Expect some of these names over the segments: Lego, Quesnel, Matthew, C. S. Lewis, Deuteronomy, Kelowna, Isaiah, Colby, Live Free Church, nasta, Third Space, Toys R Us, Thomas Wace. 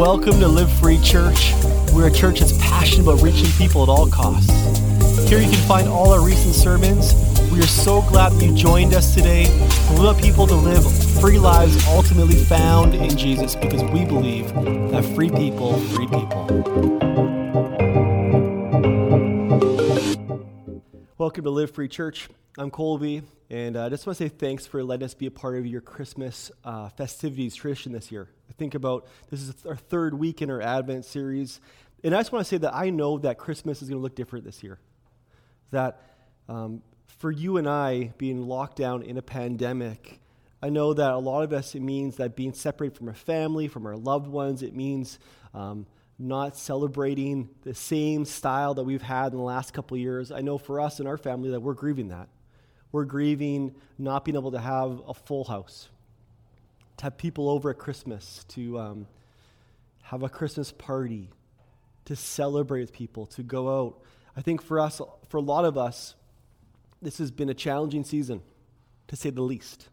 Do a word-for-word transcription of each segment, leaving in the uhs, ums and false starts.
Welcome to Live Free Church. We're a church that's passionate about reaching people at all costs. Here you can find all our recent sermons. We are so glad that you joined us today. We want people to live free lives ultimately found in Jesus because we believe that free people, free people. Welcome to Live Free Church. I'm Colby, and I just want to say thanks for letting us be a part of your Christmas uh, festivities tradition this year. I think about this is our third week in our Advent series, and I just want to say that I know that Christmas is going to look different this year. That um, for you and I being locked down in a pandemic, I know that a lot of us, it means that being separated from our family, from our loved ones, it means um, not celebrating the same style that we've had in the last couple of years. I know for us and our family that we're grieving that. We're grieving not being able to have a full house, to have people over at Christmas, to um, have a Christmas party, to celebrate with people, to go out. I think for us, for a lot of us, this has been a challenging season, to say the least.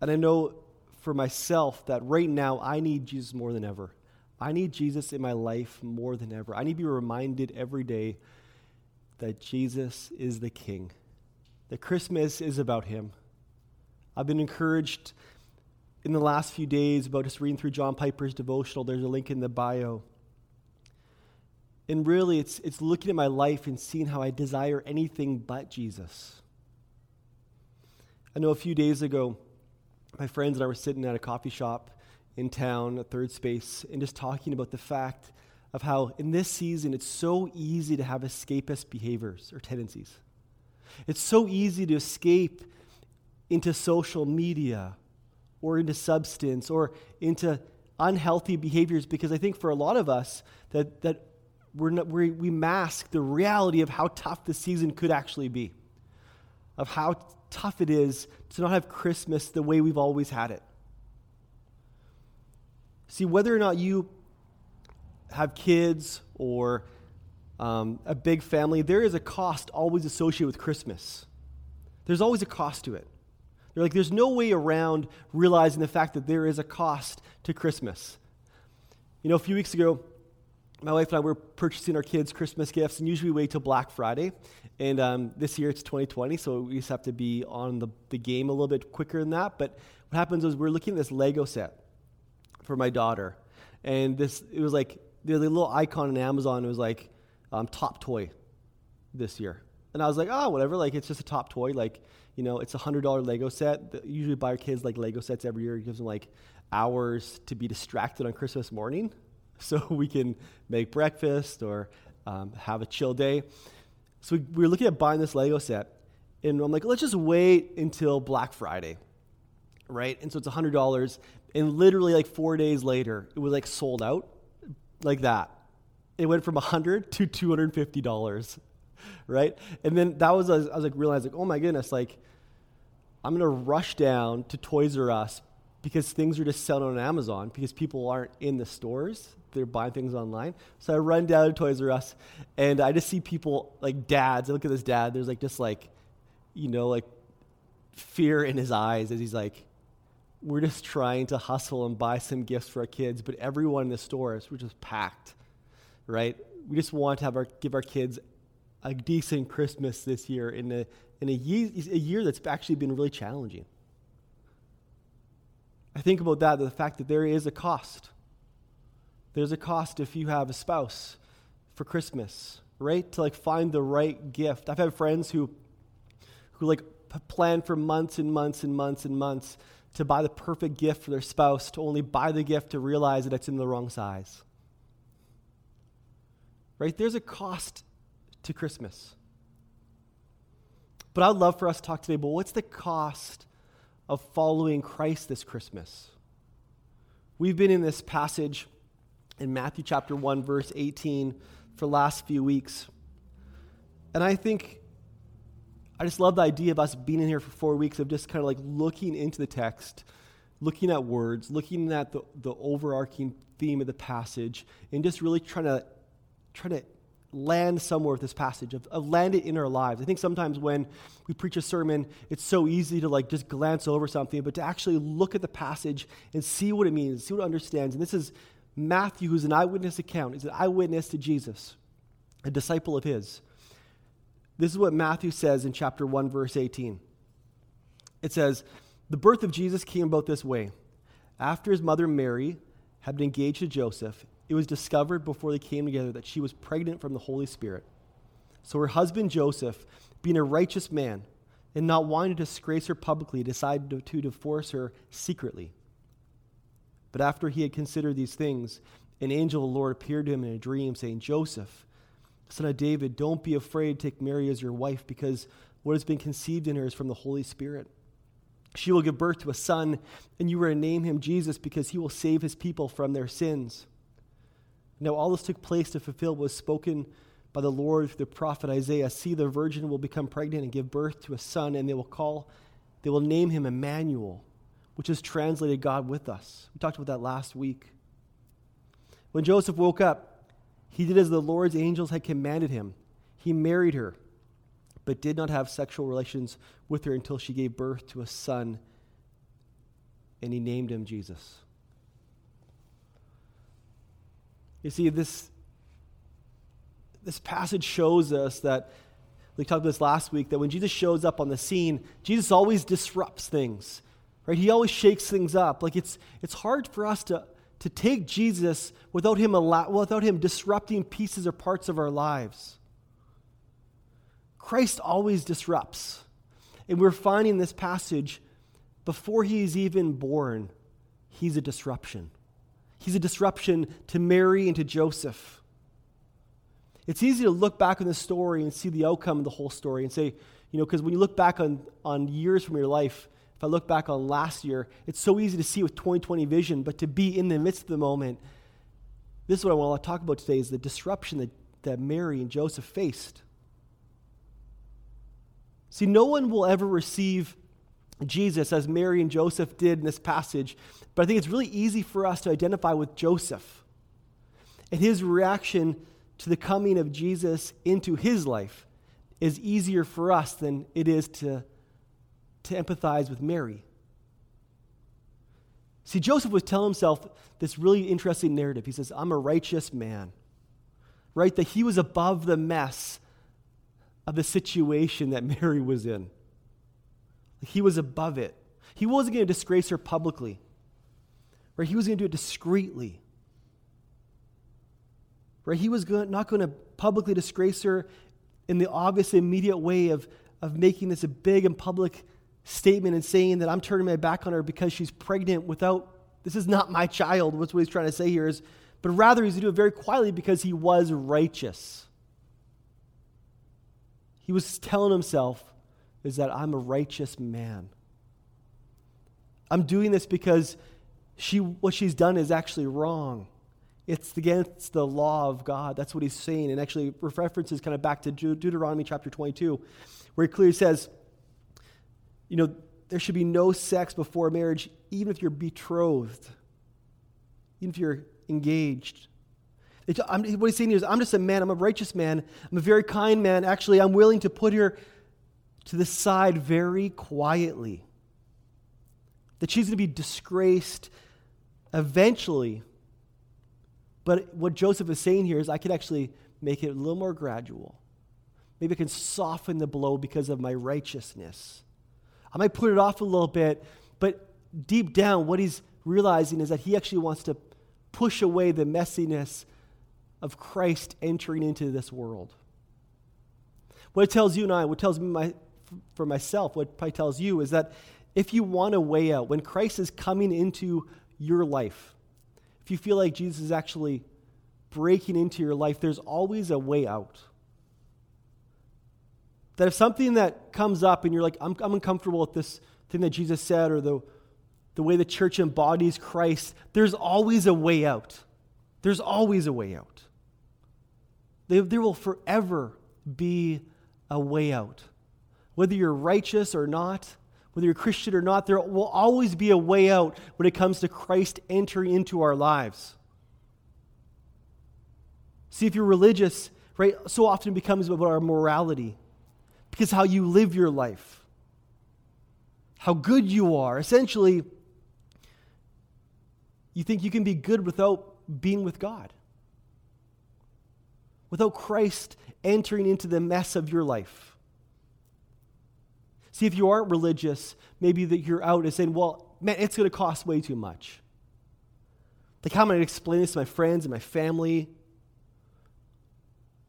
And I know for myself that right now I need Jesus more than ever. I need Jesus in my life more than ever. I need to be reminded every day that Jesus is the King, that Christmas is about Him. I've been encouraged in the last few days about just reading through John Piper's devotional. There's a link in the bio. And really, it's it's looking at my life and seeing how I desire anything but Jesus. I know a few days ago, my friends and I were sitting at a coffee shop in town, at Third Space, and just talking about the fact of how in this season it's so easy to have escapist behaviors or tendencies. It's so easy to escape into social media or into substance or into unhealthy behaviors, because I think for a lot of us that that we're not, we we mask the reality of how tough the season could actually be, of how t- tough it is to not have Christmas the way we've always had it. See, whether or not you have kids or um, a big family, there is a cost always associated with Christmas. There's always a cost to it. They're like, there's no way around realizing the fact that there is a cost to Christmas. You know, a few weeks ago, my wife and I were purchasing our kids Christmas gifts, and usually we wait till Black Friday. And um, this year it's twenty twenty, so we just have to be on the, the game a little bit quicker than that. But what happens is we're looking at this Lego set for my daughter, and this it was like, the little icon on Amazon, it was like um, top toy this year. And I was like, oh, whatever, like it's just a top toy. Like, you know, it's a one hundred dollars Lego set. They usually buy our kids like Lego sets every year. It gives them like hours to be distracted on Christmas morning so we can make breakfast or um, have a chill day. So we, we were looking at buying this Lego set. And I'm like, let's just wait until Black Friday, right? And so it's one hundred dollars. And literally like four days later, it was like sold out. Like that. It went from one hundred dollars to two hundred fifty dollars, right? And then that was, I was like, realizing, like, oh my goodness, like, I'm going to rush down to Toys R Us because things are just selling on Amazon because people aren't in the stores. They're buying things online. So I run down to Toys R Us and I just see people, like dads, I look at this dad, there's like just like, you know, like fear in his eyes as he's like, we're just trying to hustle and buy some gifts for our kids, but everyone in the stores, we're just packed, right? We just want to have our give our kids a decent Christmas this year in a in a, ye- a year that's actually been really challenging. I think about that, the fact that there is a cost. There's a cost if you have a spouse for Christmas, right? To like find the right gift. I've had friends who who like plan for months and months and months and months to buy the perfect gift for their spouse, to only buy the gift to realize that it's in the wrong size. Right? There's a cost to Christmas. But I would love for us to talk today, but what's the cost of following Christ this Christmas? We've been in this passage in Matthew chapter one, verse eighteen for the last few weeks. And I think I just love the idea of us being in here for four weeks of just kind of like looking into the text, looking at words, looking at the, the overarching theme of the passage, and just really trying to trying to land somewhere with this passage, of, of land it in our lives. I think sometimes when we preach a sermon, it's so easy to like just glance over something, but to actually look at the passage and see what it means, see what it understands. And this is Matthew, who's an eyewitness account, is an eyewitness to Jesus, a disciple of his. This is what Matthew says in chapter one, verse eighteen. It says, "The birth of Jesus came about this way. After his mother Mary had been engaged to Joseph, it was discovered before they came together that she was pregnant from the Holy Spirit. So her husband Joseph, being a righteous man and not wanting to disgrace her publicly, decided to divorce her secretly. But after he had considered these things, an angel of the Lord appeared to him in a dream, saying, 'Joseph, son of David, don't be afraid to take Mary as your wife, because what has been conceived in her is from the Holy Spirit. She will give birth to a son, and you are to name him Jesus, because he will save his people from their sins.' Now all this took place to fulfill what was spoken by the Lord through the prophet Isaiah. 'See, the virgin will become pregnant and give birth to a son, and they will call, they will name him Emmanuel,' which is translated, 'God with us.'" We talked about that last week. "When Joseph woke up, he did as the Lord's angels had commanded him. He married her, but did not have sexual relations with her until she gave birth to a son, and he named him Jesus." You see, this, this passage shows us that, we talked about this last week, that when Jesus shows up on the scene, Jesus always disrupts things, right? He always shakes things up. Like it's it's hard for us to, to take Jesus without him allow, without him disrupting pieces or parts of our lives. Christ always disrupts. And we're finding this passage, before he is even born, he's a disruption. He's a disruption to Mary and to Joseph. It's easy to look back on the story and see the outcome of the whole story and say, you know, because when you look back on, on years from your life, if I look back on last year, it's so easy to see with twenty twenty vision, but to be in the midst of the moment, this is what I want to talk about today, is the disruption that, that Mary and Joseph faced. See, no one will ever receive Jesus as Mary and Joseph did in this passage, but I think it's really easy for us to identify with Joseph and his reaction to the coming of Jesus into his life is easier for us than it is to, to empathize with Mary. See, Joseph was telling himself this really interesting narrative. He says, "I'm a righteous man," right? That he was above the mess of the situation that Mary was in. He was above it. He wasn't going to disgrace her publicly, right? He was going to do it discreetly, right? He was going, not going to publicly disgrace her in the obvious, immediate way of, of making this a big and public statement and saying that I'm turning my back on her because she's pregnant without, this is not my child, what's what he's trying to say here is, but rather he's going to do it very quietly because he was righteous. He was telling himself, is that I'm a righteous man. I'm doing this because she, what she's done is actually wrong. It's against the law of God. That's what he's saying. And actually references kind of back to De- Deuteronomy chapter twenty-two, where he clearly says, you know, there should be no sex before marriage, even if you're betrothed, even if you're engaged. It, I'm, what he's saying here is, I'm just a man. I'm a righteous man. I'm a very kind man. Actually, I'm willing to put her to the side very quietly, that she's going to be disgraced eventually. But what Joseph is saying here is, I could actually make it a little more gradual. Maybe I can soften the blow because of my righteousness. I might put it off a little bit, but deep down, what he's realizing is that he actually wants to push away the messiness of Christ entering into this world. What it tells you and I, what it tells me my, for myself, what it probably tells you is that if you want a way out, when Christ is coming into your life, if you feel like Jesus is actually breaking into your life, there's always a way out. That if something that comes up and you're like, I'm, I'm uncomfortable with this thing that Jesus said or the, the way the church embodies Christ, there's always a way out. There's always a way out. There, there will forever be a way out. Whether you're righteous or not, whether you're Christian or not, there will always be a way out when it comes to Christ entering into our lives. See, if you're religious, right, so often becomes about our morality, because how you live your life, how good you are. Essentially, you think you can be good without being with God, without Christ entering into the mess of your life. See, if you aren't religious, maybe that you're out and saying, well, man, it's going to cost way too much. Like, how am I going to explain this to my friends and my family?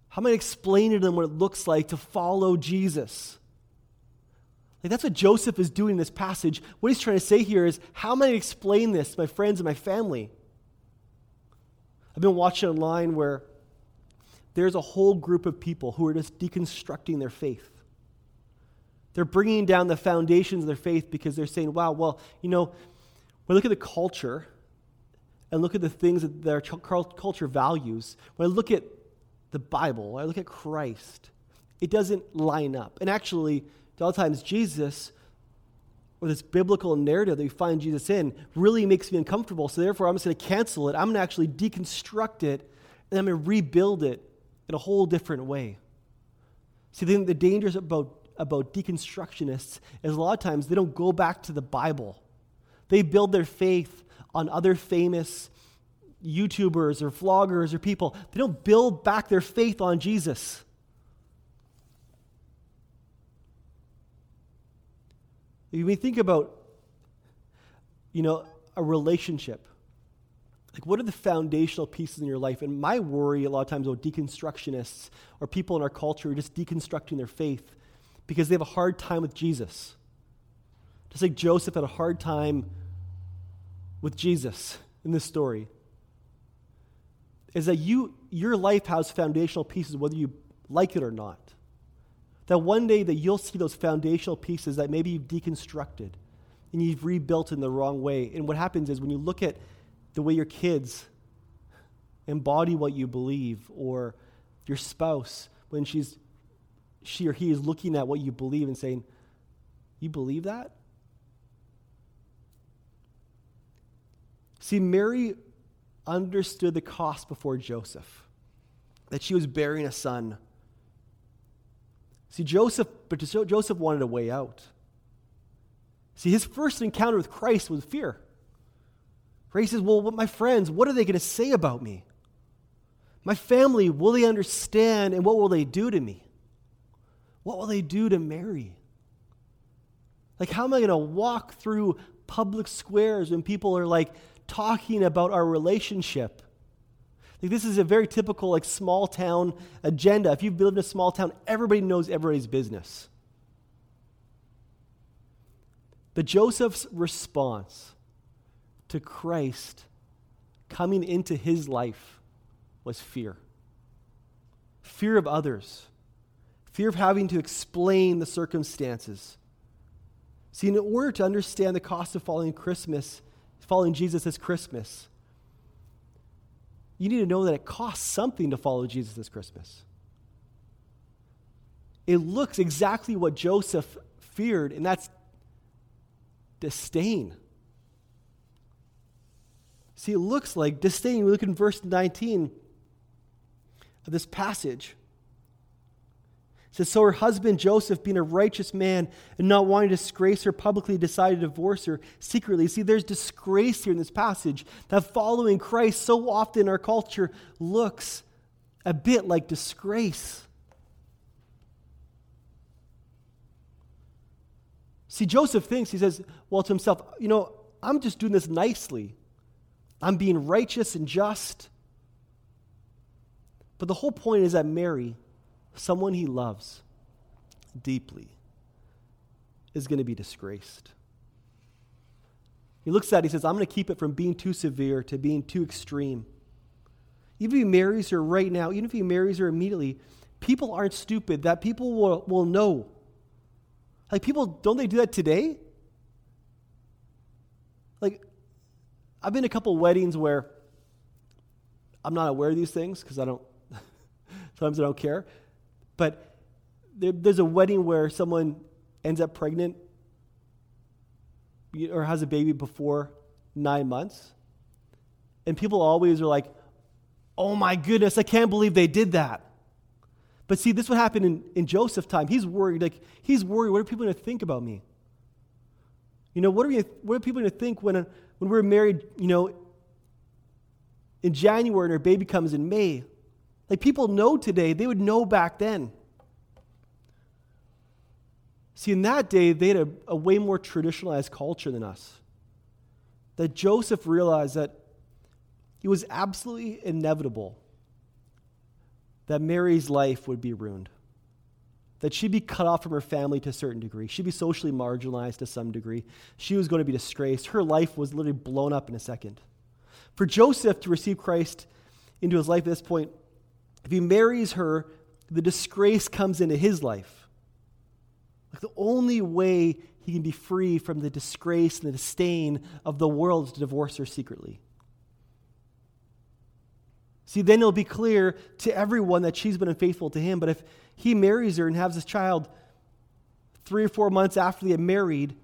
How am I going to explain to them what it looks like to follow Jesus? Like, that's what Joseph is doing in this passage. What he's trying to say here is, how am I going to explain this to my friends and my family? I've been watching online where there's a whole group of people who are just deconstructing their faith. They're bringing down the foundations of their faith because they're saying, wow, well, you know, when I look at the culture and look at the things that their culture values, when I look at the Bible, when I look at Christ, it doesn't line up. And actually, a lot of times Jesus, or this biblical narrative that we find Jesus in, really makes me uncomfortable. So therefore, I'm just going to cancel it. I'm going to actually deconstruct it, and I'm going to rebuild it in a whole different way. See, the, the dangers about, about deconstructionists is a lot of times they don't go back to the Bible. They build their faith on other famous YouTubers or vloggers or people. They don't build back their faith on Jesus. If we think about, you know, a relationship, like, what are the foundational pieces in your life? And my worry a lot of times about deconstructionists or people in our culture who are just deconstructing their faith because they have a hard time with Jesus. Just like Joseph had a hard time with Jesus in this story. Is that you? Your life has foundational pieces whether you like it or not. That one day that you'll see those foundational pieces that maybe you've deconstructed and you've rebuilt in the wrong way. And what happens is when you look at the way your kids embody what you believe, or your spouse, when she's she or he is looking at what you believe and saying, you believe that? See, Mary understood the cost before Joseph, that she was bearing a son. See, Joseph, but Joseph wanted a way out. See, his first encounter with Christ was fear. He says, well, my friends, what are they going to say about me? My family, will they understand, and what will they do to me? What will they do to Mary? Like, how am I going to walk through public squares when people are, like, talking about our relationship? Like, this is a very typical, like, small-town agenda. If you've lived in a small town, everybody knows everybody's business. But Joseph's response to Christ coming into his life was fear. Fear of others. Fear of having to explain the circumstances. See, in order to understand the cost of following Christmas, following Jesus as Christmas, you need to know that it costs something to follow Jesus as Christmas. It looks exactly what Joseph feared, and that's disdain. See, it looks like disdain. We look in verse nineteen of this passage. It says, so her husband Joseph, being a righteous man and not wanting to disgrace her publicly, decided to divorce her secretly. See, there's disgrace here in this passage, that following Christ so often in our culture looks a bit like disgrace. See, Joseph thinks, he says, well, to himself, you know, I'm just doing this nicely. I'm being righteous and just. But the whole point is that Mary, someone he loves deeply, is going to be disgraced. He looks at it, he says, I'm going to keep it from being too severe to being too extreme. Even if he marries her right now, even if he marries her immediately, people aren't stupid. That people will, will know. Like, people, don't they do that today? Like, I've been to a couple weddings where I'm not aware of these things because I don't, sometimes I don't care. But there, there's a wedding where someone ends up pregnant or has a baby before nine months. And people always are like, oh my goodness, I can't believe they did that. But see, this would happen in, in Joseph's time. He's worried. Like, he's worried, what are people going to think about me? You know, what are, we, what are people going to think when a, when we're married, you know, in January and our baby comes in May? Like, people know today. They would know back then. See, in that day, they had a, a way more traditionalized culture than us. That Joseph realized that it was absolutely inevitable that Mary's life would be ruined, that she'd be cut off from her family to a certain degree. She'd be socially marginalized to some degree. She was going to be disgraced. Her life was literally blown up in a second. For Joseph to receive Christ into his life at this point, if he marries her, the disgrace comes into his life. Like, the only way he can be free from the disgrace and the disdain of the world is to divorce her secretly. See, then it'll be clear to everyone that she's been unfaithful to him. But if he marries her and has this child three or four months after they get married,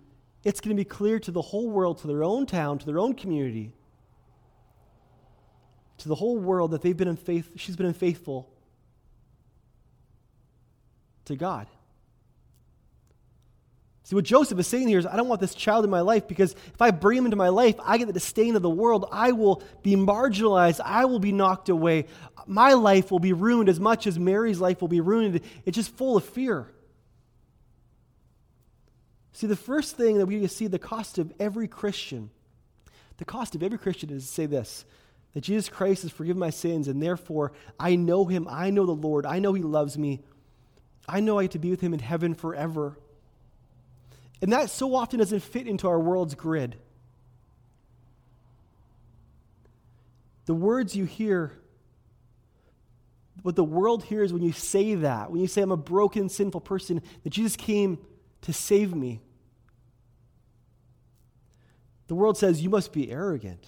it's going to be clear to the whole world, to their own town, to their own community, to the whole world that they've been unfaithful, she's been unfaithful to God. See, what Joseph is saying here is, I don't want this child in my life, because if I bring him into my life, I get the disdain of the world. I will be marginalized. I will be knocked away. My life will be ruined as much as Mary's life will be ruined. It's just full of fear. See, the first thing that we see the cost of every Christian, the cost of every Christian is to say this, that Jesus Christ has forgiven my sins, and therefore I know him. I know the Lord. I know he loves me. I know I get to be with him in heaven forever. And that so often doesn't fit into our world's grid. The words you hear, what the world hears when you say that, when you say, I'm a broken, sinful person, that Jesus came to save me. The world says, you must be arrogant.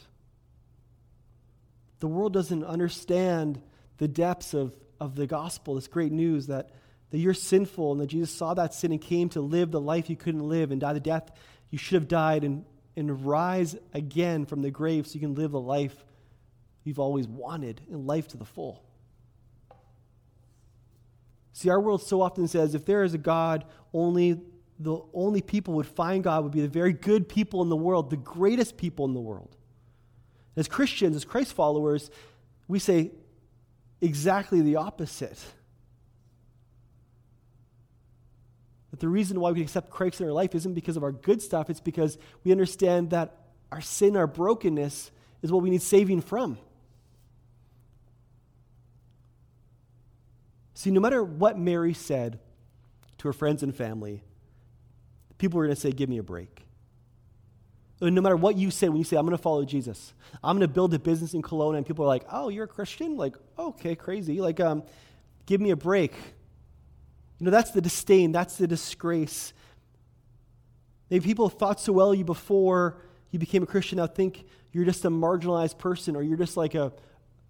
The world doesn't understand the depths of, of the gospel, this great news that that you're sinful and that Jesus saw that sin and came to live the life you couldn't live and die the death you should have died and, and rise again from the grave so you can live the life you've always wanted and life to the full. See, our world so often says if there is a God, only the only people would find God would be the very good people in the world, the greatest people in the world. As Christians, as Christ followers, we say exactly the opposite. But the reason why we accept Christ in our life isn't because of our good stuff. It's because we understand that our sin, our brokenness, is what we need saving from. See, no matter what Mary said to her friends and family, people were going to say, give me a break. And no matter what you say, when you say, I'm going to follow Jesus, I'm going to build a business in Kelowna, and people are like, oh, you're a Christian? Like, okay, crazy. Like, um, give me a break. You know, that's the disdain. That's the disgrace. Maybe people have thought so well of you before you became a Christian. Now think you're just a marginalized person, or you're just like a,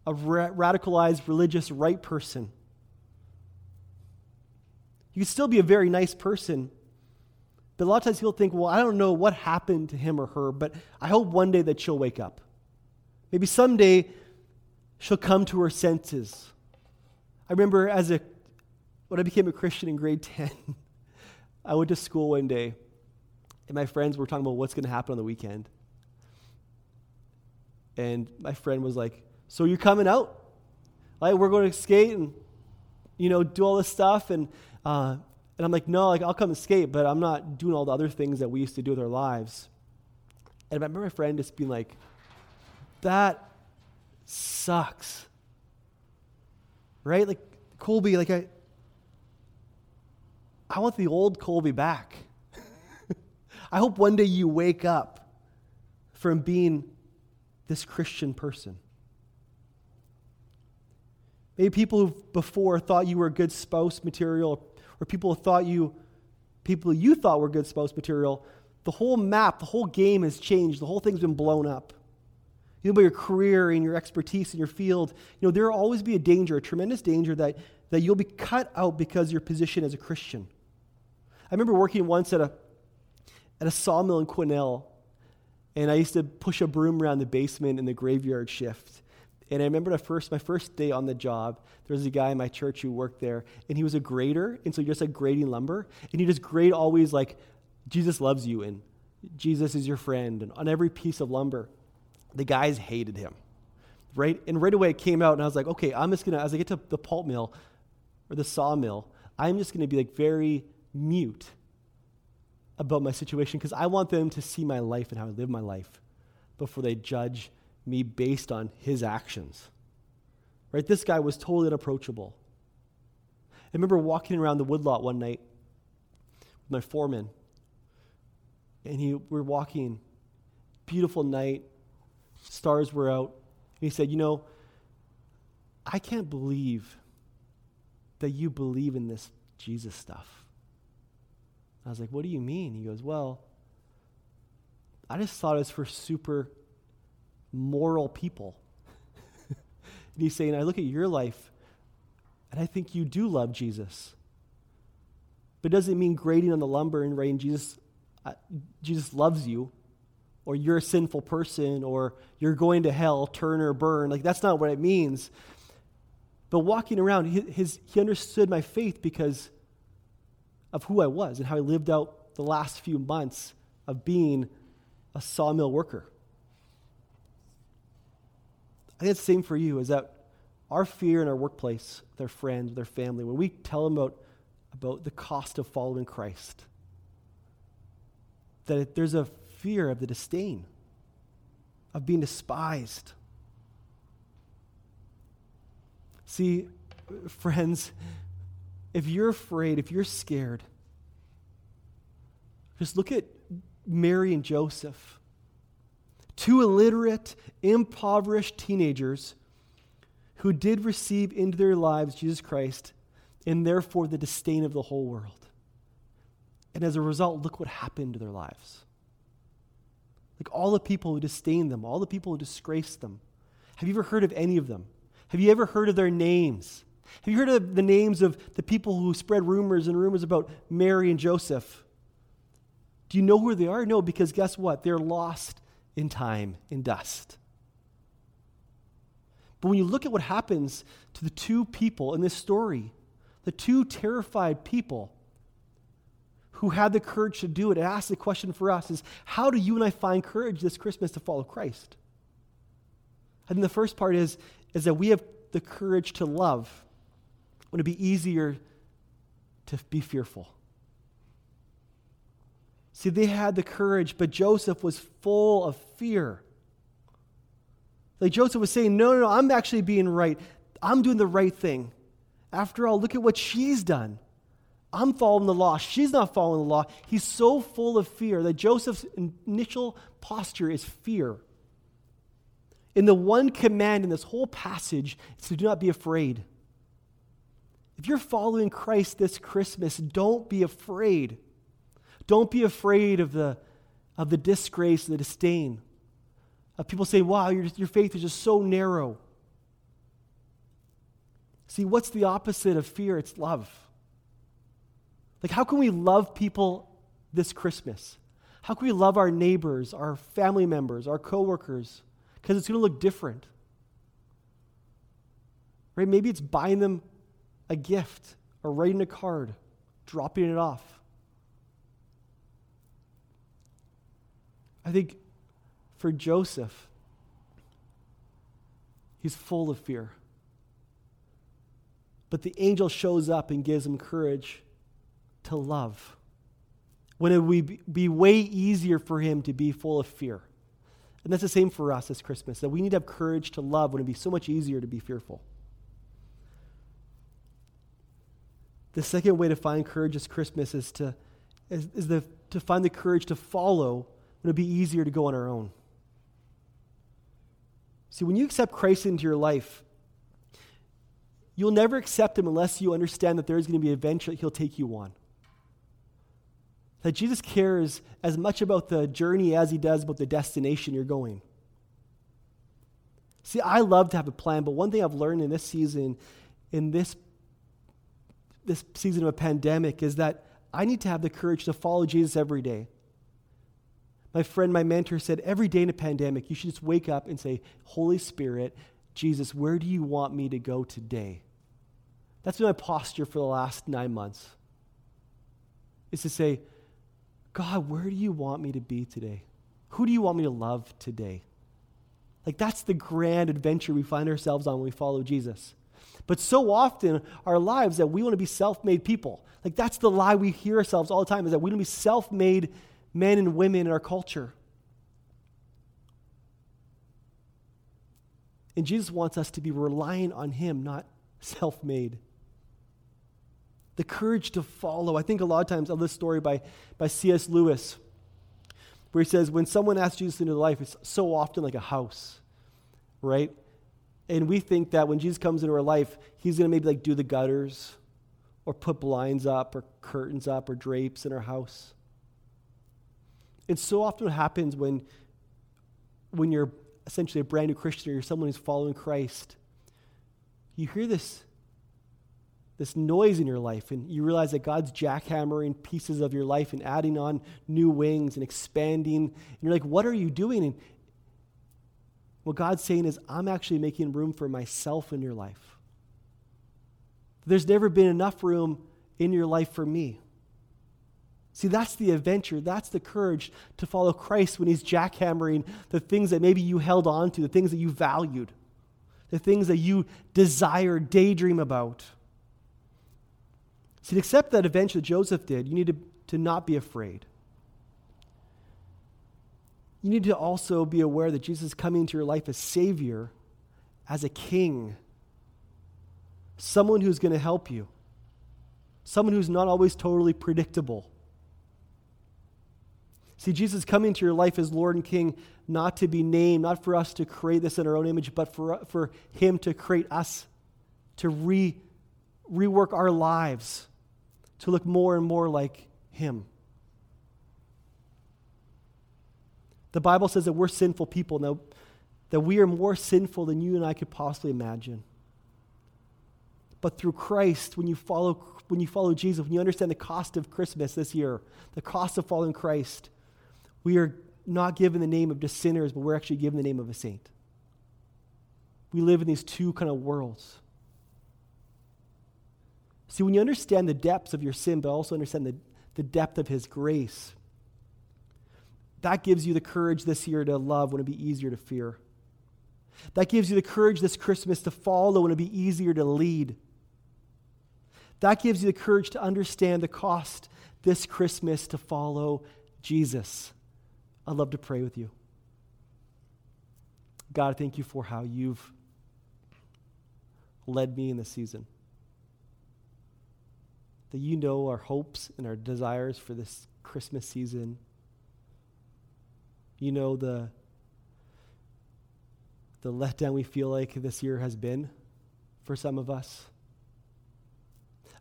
a ra- radicalized religious right person. You can still be a very nice person. But a lot of times people think, well, I don't know what happened to him or her, but I hope one day that she'll wake up. Maybe someday she'll come to her senses. I remember as a When I became a Christian in grade ten, I went to school one day, and my friends were talking about what's going to happen on the weekend. And my friend was like, so you're coming out? Like, we're going to skate and, you know, do all this stuff. And uh, and I'm like, no, like I'll come and skate, but I'm not doing all the other things that we used to do with our lives. And I remember my friend just being like, that sucks. Right? Like, Colby, like I... I want the old Colby back. I hope one day you wake up from being this Christian person. Maybe people who before thought you were good spouse material, or people who thought you, people you thought were good spouse material, the whole map, the whole game has changed. The whole thing's been blown up. You know, about your career and your expertise in your field, you know, there will always be a danger, a tremendous danger that, that you'll be cut out because of your position as a Christian. I remember working once at a at a sawmill in Quesnel, and I used to push a broom around the basement in the graveyard shift. And I remember the first, my first day on the job, there was a guy in my church who worked there, and he was a grader, and so just like grading lumber, and he just grade always like, Jesus loves you, and Jesus is your friend, and on every piece of lumber. The guys hated him, right? And right away it came out, and I was like, okay, I'm just going to, as I get to the pulp mill, or the sawmill, I'm just going to be like very mute about my situation, because I want them to see my life and how I live my life before they judge me based on his actions, right? This guy was totally unapproachable. I remember walking around the woodlot one night with my foreman, and he, we were walking, beautiful night, stars were out, and he said, you know, I can't believe that you believe in this Jesus stuff. I was like, what do you mean? He goes, well, I just thought it was for super moral people. And he's saying, I look at your life, and I think you do love Jesus. But it doesn't mean grading on the lumber and writing Jesus, uh, Jesus loves you, or you're a sinful person, or you're going to hell, turn or burn. Like, that's not what it means. But walking around, his, his, he understood my faith because of who I was and how I lived out the last few months of being a sawmill worker. I think it's the same for you, is that our fear in our workplace, their friends, their family, when we tell them about, about the cost of following Christ, that it, there's a fear of the disdain, of being despised. See, friends, if you're afraid, if you're scared, just look at Mary and Joseph, two illiterate, impoverished teenagers who did receive into their lives Jesus Christ and therefore the disdain of the whole world. And as a result, look what happened to their lives. Like all the people who disdained them, all the people who disgraced them. Have you ever heard of any of them? Have you ever heard of their names? Have you heard of the names of the people who spread rumors and rumors about Mary and Joseph? Do you know who they are? No, because guess what? They're lost in time, in dust. But when you look at what happens to the two people in this story, the two terrified people who had the courage to do it, and ask the question for us is, how do you and I find courage this Christmas to follow Christ? And the first part is, is that we have the courage to love when it'd be easier to be fearful. See, they had the courage, but Joseph was full of fear. Like Joseph was saying, no, no, no, I'm actually being right. I'm doing the right thing. After all, look at what she's done. I'm following the law. She's not following the law. He's so full of fear that Joseph's initial posture is fear. And the one command in this whole passage is to do not be afraid. If you're following Christ this Christmas, don't be afraid. Don't be afraid of the, of the disgrace, the disdain. Of people saying, wow, your, your faith is just so narrow. See, what's the opposite of fear? It's love. Like, how can we love people this Christmas? How can we love our neighbors, our family members, our coworkers? Because it's going to look different. Right? Maybe it's buying them a gift or writing a card, dropping it off. I think for Joseph, he's full of fear. But the angel shows up and gives him courage to love, when it would be way easier for him to be full of fear. And that's the same for us this Christmas, that we need to have courage to love when it'd be so much easier to be fearful. The second way to find courage this Christmas is to is, is the to find the courage to follow when it'd be easier to go on our own. See, when you accept Christ into your life, you'll never accept him unless you understand that there's going to be an adventure that he'll take you on. That Jesus cares as much about the journey as he does about the destination you're going. See, I love to have a plan, but one thing I've learned in this season, in this, this season of a pandemic, is that I need to have the courage to follow Jesus every day. My friend, my mentor said, every day in a pandemic, you should just wake up and say, Holy Spirit, Jesus, where do you want me to go today? That's been my posture for the last nine months. Is to say, God, where do you want me to be today? Who do you want me to love today? Like, that's the grand adventure we find ourselves on when we follow Jesus. But so often, our lives, that we want to be self-made people. Like, that's the lie we hear ourselves all the time, is that we want to be self-made men and women in our culture. And Jesus wants us to be reliant on him, not self-made. The courage to follow. I think a lot of times of this story by, by C. S. Lewis, where he says, when someone asks Jesus into life, it's so often like a house, right? And we think that when Jesus comes into our life, he's going to maybe like do the gutters or put blinds up or curtains up or drapes in our house. And so often what happens when, when you're essentially a brand new Christian, or you're someone who's following Christ, you hear this, this noise in your life, and you realize that God's jackhammering pieces of your life and adding on new wings and expanding. And you're like, what are you doing? And what God's saying is, I'm actually making room for myself in your life. There's never been enough room in your life for me. See, that's the adventure. That's the courage to follow Christ when he's jackhammering the things that maybe you held on to, the things that you valued, the things that you desire, daydream about. See, to accept that adventure that Joseph did, you need to, to not be afraid. You need to also be aware that Jesus is coming into your life as Savior, as a King, someone who's going to help you, someone who's not always totally predictable. See, Jesus is coming into your life as Lord and King, not to be named, not for us to create this in our own image, but for, for him to create us, to re, rework our lives, to look more and more like him. The Bible says that we're sinful people now, that we are more sinful than you and I could possibly imagine. But through Christ, when you follow, when you follow Jesus, when you understand the cost of Christmas this year, the cost of following Christ, we are not given the name of just sinners, but we're actually given the name of a saint. We live in these two kind of worlds. See, when you understand the depths of your sin, but also understand the, the depth of his grace, that gives you the courage this year to love when it'd be easier to fear. That gives you the courage this Christmas to follow when it'd be easier to lead. That gives you the courage to understand the cost this Christmas to follow Jesus. I'd love to pray with you. God, I thank you for how you've led me in this season. That you know our hopes and our desires for this Christmas season. You know the, the letdown we feel like this year has been for some of us.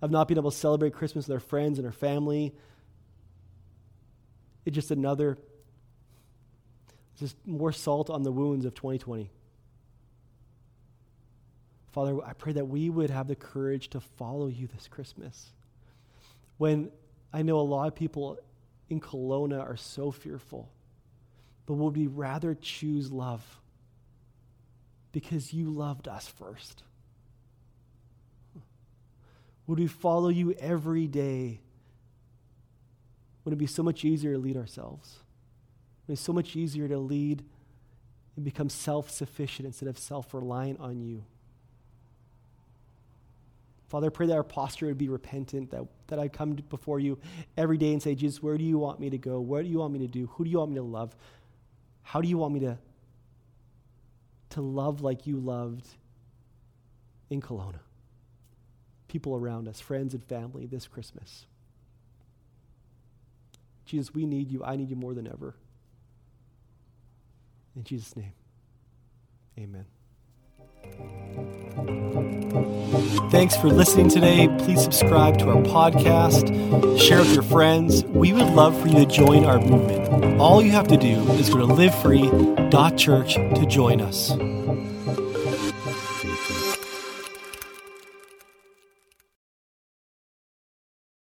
Of not being able to celebrate Christmas with our friends and our family. It's just another, just more salt on the wounds of twenty twenty. Father, I pray that we would have the courage to follow you this Christmas. When I know a lot of people in Kelowna are so fearful. But would we rather choose love? Because you loved us first. Would we follow you every day? Would it be so much easier to lead ourselves? Would it be so much easier to lead and become self-sufficient instead of self-reliant on you? Father, I pray that our posture would be repentant, that, that I'd come before you every day and say, Jesus, where do you want me to go? What do you want me to do? Who do you want me to love? How do you want me to, to love like you loved in Kelowna? People around us, friends and family this Christmas. Jesus, we need you. I need you more than ever. In Jesus' name, amen. Thanks for listening today. Please subscribe to our podcast. Share with your friends. We would love for you to join our movement. All you have to do is go to live free dot church to join us.